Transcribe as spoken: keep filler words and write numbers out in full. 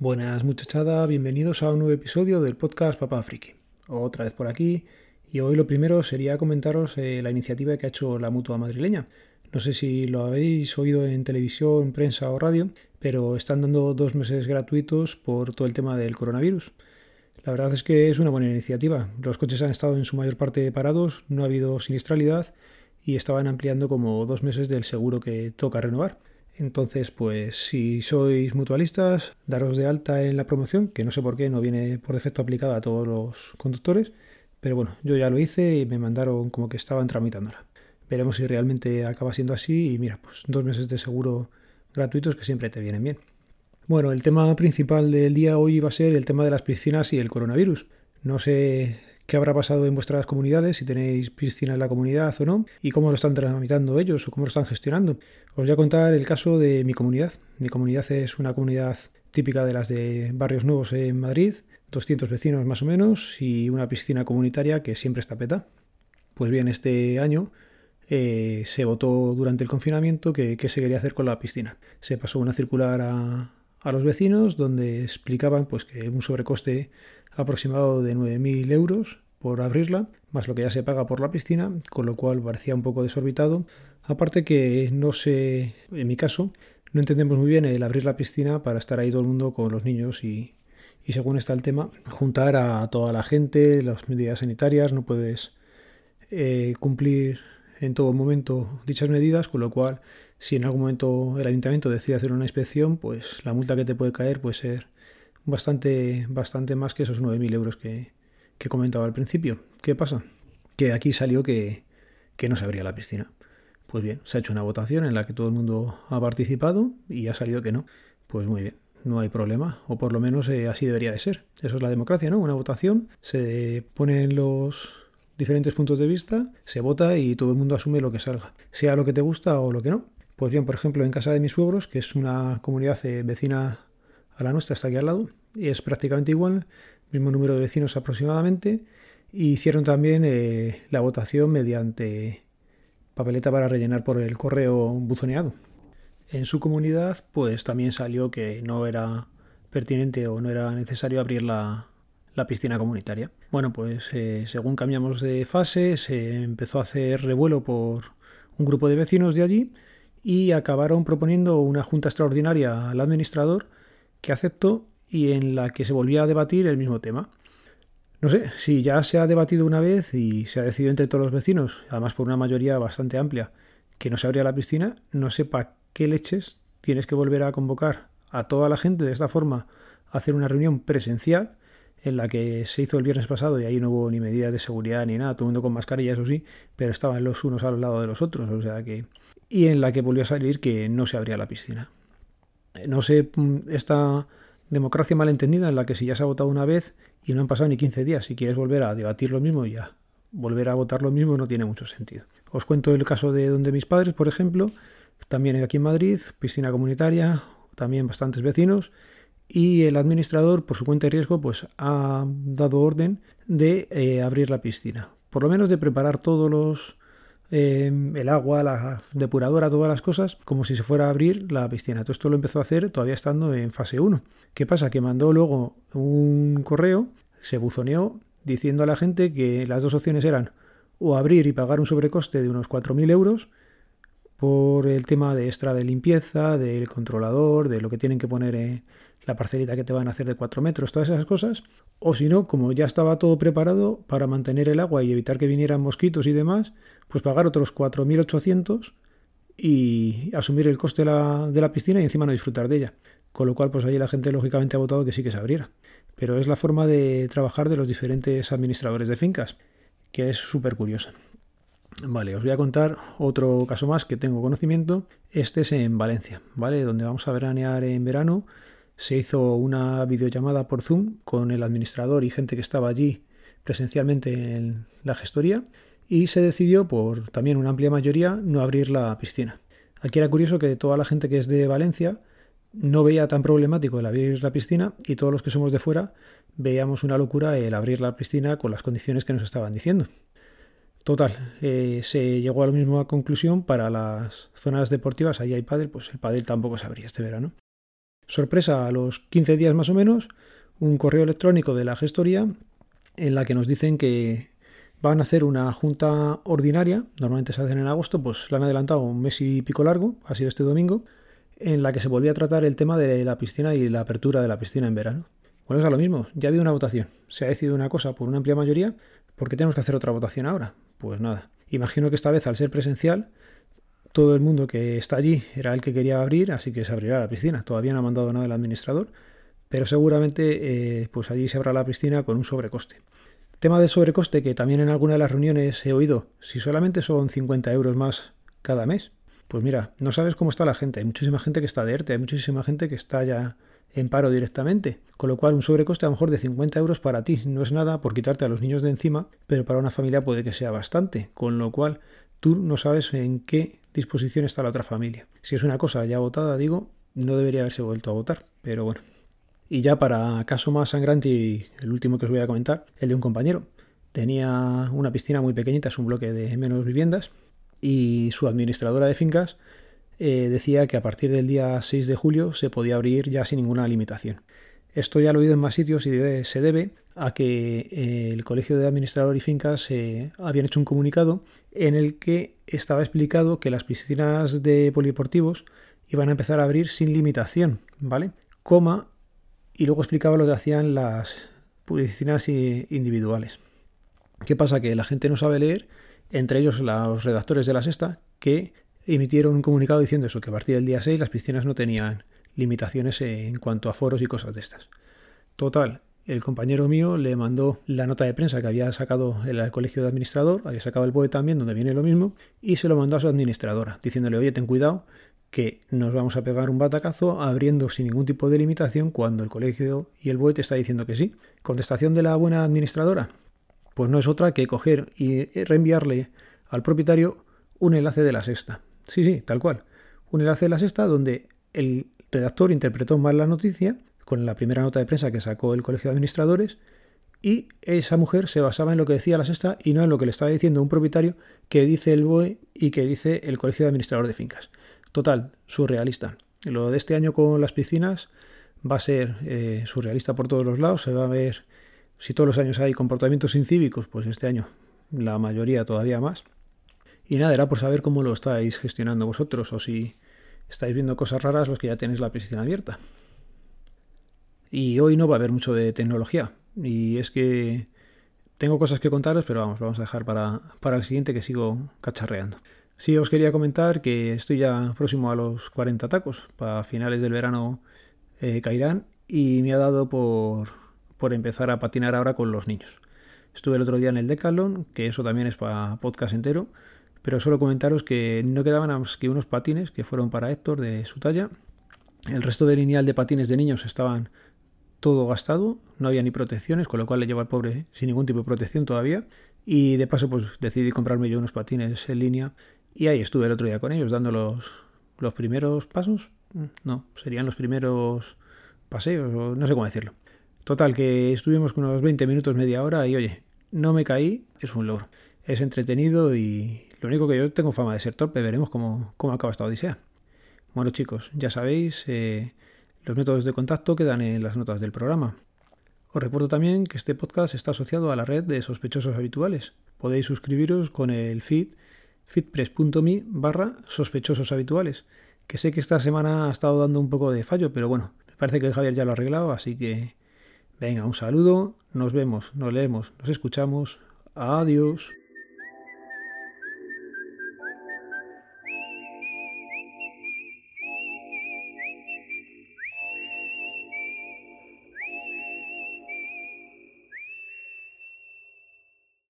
Buenas muchachada, bienvenidos a un nuevo episodio del podcast Papá Friki. Otra vez por aquí, y hoy lo primero sería comentaros eh, la iniciativa que ha hecho la Mutua Madrileña. No sé si lo habéis oído en televisión, prensa o radio, pero están dando dos meses gratuitos por todo el tema del coronavirus. La verdad es que es una buena iniciativa. Los coches han estado en su mayor parte parados, no ha habido siniestralidad y estaban ampliando como dos meses del seguro que toca renovar. Entonces, pues si sois mutualistas, daros de alta en la promoción, que no sé por qué no viene por defecto aplicada a todos los conductores, pero bueno, yo ya lo hice y me mandaron como que estaban tramitándola. Veremos si realmente acaba siendo así y mira, pues dos meses de seguro gratuitos que siempre te vienen bien. Bueno, el tema principal del día hoy va a ser el tema de las piscinas y el coronavirus. No sé qué habrá pasado en vuestras comunidades, si tenéis piscina en la comunidad o no, y cómo lo están tramitando ellos o cómo lo están gestionando. Os voy a contar el caso de mi comunidad. Mi comunidad es una comunidad típica de las de Barrios Nuevos en Madrid, doscientos vecinos más o menos, y una piscina comunitaria que siempre está peta. Pues bien, este año eh, se votó durante el confinamiento que, que se quería hacer con la piscina. Se pasó una circular a, a los vecinos donde explicaban pues, que un sobrecoste aproximado de nueve mil euros por abrirla, más lo que ya se paga por la piscina, con lo cual parecía un poco desorbitado. Aparte que, no sé, en mi caso, no entendemos muy bien el abrir la piscina para estar ahí todo el mundo con los niños y, y según está el tema, juntar a toda la gente, las medidas sanitarias, no puedes eh, cumplir en todo momento dichas medidas, con lo cual, si en algún momento el ayuntamiento decide hacer una inspección, pues la multa que te puede caer puede ser Bastante, bastante más que esos nueve mil euros que, que comentaba al principio. ¿Qué pasa? Que aquí salió que, que no se abría la piscina. Pues bien, se ha hecho una votación en la que todo el mundo ha participado y ha salido que no. Pues muy bien, no hay problema, o por lo menos eh, así debería de ser. Eso es la democracia, ¿no? Una votación, se ponen los diferentes puntos de vista, se vota y todo el mundo asume lo que salga, sea lo que te gusta o lo que no. Pues bien, por ejemplo, en casa de mis suegros, que es una comunidad eh, vecina a la nuestra, está aquí al lado, y es prácticamente igual, mismo número de vecinos aproximadamente, y hicieron también eh, la votación mediante papeleta para rellenar por el correo buzoneado. En su comunidad pues también salió que no era pertinente o no era necesario abrir la, la piscina comunitaria. Bueno, pues eh, según cambiamos de fase se empezó a hacer revuelo por un grupo de vecinos de allí y acabaron proponiendo una junta extraordinaria al administrador, que aceptó y en la que se volvía a debatir el mismo tema. No sé, si ya se ha debatido una vez y se ha decidido entre todos los vecinos, además por una mayoría bastante amplia, que no se abría la piscina, no sé para qué leches tienes que volver a convocar a toda la gente de esta forma a hacer una reunión presencial en la que se hizo el viernes pasado y ahí no hubo ni medidas de seguridad ni nada, todo el mundo con mascarilla, eso sí, pero estaban los unos al lado de los otros, o sea que... Y en la que volvió a salir que no se abría la piscina. No sé, esta democracia malentendida en la que si ya se ha votado una vez y no han pasado ni quince días, si quieres volver a debatir lo mismo, ya volver a votar lo mismo no tiene mucho sentido. Os cuento el caso de donde mis padres, por ejemplo, también aquí en Madrid, piscina comunitaria, también bastantes vecinos, y el administrador, por su cuenta y riesgo, pues ha dado orden de eh, abrir la piscina, por lo menos de preparar todos los... Eh, el agua, la depuradora, todas las cosas, como si se fuera a abrir la piscina. Todo esto lo empezó a hacer todavía estando en fase uno. ¿Qué pasa? Que mandó luego un correo, se buzoneó diciendo a la gente que las dos opciones eran o abrir y pagar un sobrecoste de unos cuatro mil euros por el tema de extra de limpieza, del controlador, de lo que tienen que poner en la parcelita que te van a hacer de cuatro metros, todas esas cosas, o si no, como ya estaba todo preparado para mantener el agua y evitar que vinieran mosquitos y demás, pues pagar otros cuatro mil ochocientos y asumir el coste de la, de la piscina y encima no disfrutar de ella. Con lo cual, pues allí la gente lógicamente ha votado que sí que se abriera. Pero es la forma de trabajar de los diferentes administradores de fincas, que es súper curiosa. Vale, os voy a contar otro caso más que tengo conocimiento. Este es en Valencia, ¿vale? Donde vamos a veranear en verano. Se hizo una videollamada por Zoom con el administrador y gente que estaba allí presencialmente en la gestoría y se decidió por también una amplia mayoría no abrir la piscina. Aquí era curioso que toda la gente que es de Valencia no veía tan problemático el abrir la piscina y todos los que somos de fuera veíamos una locura el abrir la piscina con las condiciones que nos estaban diciendo. Total, eh, se llegó a la misma conclusión para las zonas deportivas, ahí hay pádel, pues el pádel tampoco se abría este verano. Sorpresa, a los quince días más o menos, un correo electrónico de la gestoría en la que nos dicen que van a hacer una junta ordinaria, normalmente se hacen en agosto, pues la han adelantado un mes y pico largo, ha sido este domingo, en la que se volvía a tratar el tema de la piscina y la apertura de la piscina en verano. Bueno, es a lo mismo, ya ha habido una votación, se ha decidido una cosa por una amplia mayoría, ¿por qué tenemos que hacer otra votación ahora? Pues nada, imagino que esta vez al ser presencial, todo el mundo que está allí era el que quería abrir, así que se abrirá la piscina. Todavía no ha mandado nada el administrador, pero seguramente eh, pues allí se abrirá la piscina con un sobrecoste. Tema del sobrecoste, que también en alguna de las reuniones he oído, si solamente son cincuenta euros más cada mes, pues mira, no sabes cómo está la gente. Hay muchísima gente que está de ERTE, hay muchísima gente que está ya en paro directamente, con lo cual un sobrecoste a lo mejor de cincuenta euros para ti no es nada por quitarte a los niños de encima, pero para una familia puede que sea bastante, con lo cual tú no sabes en qué disposición está la otra familia. Si es una cosa ya votada, digo, no debería haberse vuelto a votar, pero bueno. Y ya para caso más sangrante, y el último que os voy a comentar, el de un compañero. Tenía una piscina muy pequeñita, es un bloque de menos viviendas, y su administradora de fincas eh, decía que a partir del día seis de julio se podía abrir ya sin ninguna limitación. Esto ya lo he oído en más sitios y debe, se debe a que eh, el Colegio de Administradores y Fincas eh, habían hecho un comunicado en el que estaba explicado que las piscinas de polideportivos iban a empezar a abrir sin limitación, ¿vale? Coma, y luego explicaba lo que hacían las piscinas individuales. ¿Qué pasa? Que la gente no sabe leer, entre ellos los redactores de La Sexta, que emitieron un comunicado diciendo eso, que a partir del día seis las piscinas no tenían limitaciones en cuanto a foros y cosas de estas. Total, el compañero mío le mandó la nota de prensa que había sacado el Colegio de Administrador, había sacado el B O E también, donde viene lo mismo, y se lo mandó a su administradora, diciéndole, oye, ten cuidado, que nos vamos a pegar un batacazo abriendo sin ningún tipo de limitación cuando el colegio y el B O E te está diciendo que sí. ¿Contestación de la buena administradora? Pues no es otra que coger y reenviarle al propietario un enlace de La Sexta. Sí, sí, tal cual. Un enlace de La Sexta donde el redactor interpretó mal la noticia con la primera nota de prensa que sacó el Colegio de Administradores y esa mujer se basaba en lo que decía La Sexta y no en lo que le estaba diciendo un propietario que dice el B O E y que dice el Colegio de Administradores de Fincas. Total, surrealista. Lo de este año con las piscinas va a ser eh, surrealista por todos los lados. Se va a ver, si todos los años hay comportamientos incívicos, pues este año la mayoría todavía más. Y nada, era por saber cómo lo estáis gestionando vosotros o si estáis viendo cosas raras los que ya tenéis la piscina abierta. Y hoy no va a haber mucho de tecnología. Y es que tengo cosas que contaros, pero vamos, lo vamos a dejar para, para el siguiente, que sigo cacharreando. Sí, os quería comentar que estoy ya próximo a los cuarenta tacos, para finales del verano eh, caerán, y me ha dado por, por empezar a patinar ahora con los niños. Estuve el otro día en el Decathlon, que eso también es para podcast entero, pero solo comentaros que no quedaban más que unos patines que fueron para Héctor de su talla. El resto del lineal de patines de niños estaban todo gastado, no había ni protecciones, con lo cual le llevo al pobre sin ningún tipo de protección todavía, y de paso pues decidí comprarme yo unos patines en línea. Y ahí estuve el otro día con ellos, dando los, los primeros pasos. No, serían los primeros paseos, o no sé cómo decirlo. Total, que estuvimos con unos veinte minutos, media hora, y oye, no me caí, es un logro. Es entretenido y lo único que yo tengo fama de ser torpe, veremos cómo, cómo acaba esta odisea. Bueno chicos, ya sabéis, eh, los métodos de contacto quedan en las notas del programa. Os recuerdo también que este podcast está asociado a la red de sospechosos habituales. Podéis suscribiros con el feed feedpress.me barra sospechosos habituales, que sé que esta semana ha estado dando un poco de fallo, pero bueno, me parece que Javier ya lo ha arreglado, así que venga, un saludo, nos vemos, nos leemos, nos escuchamos, adiós.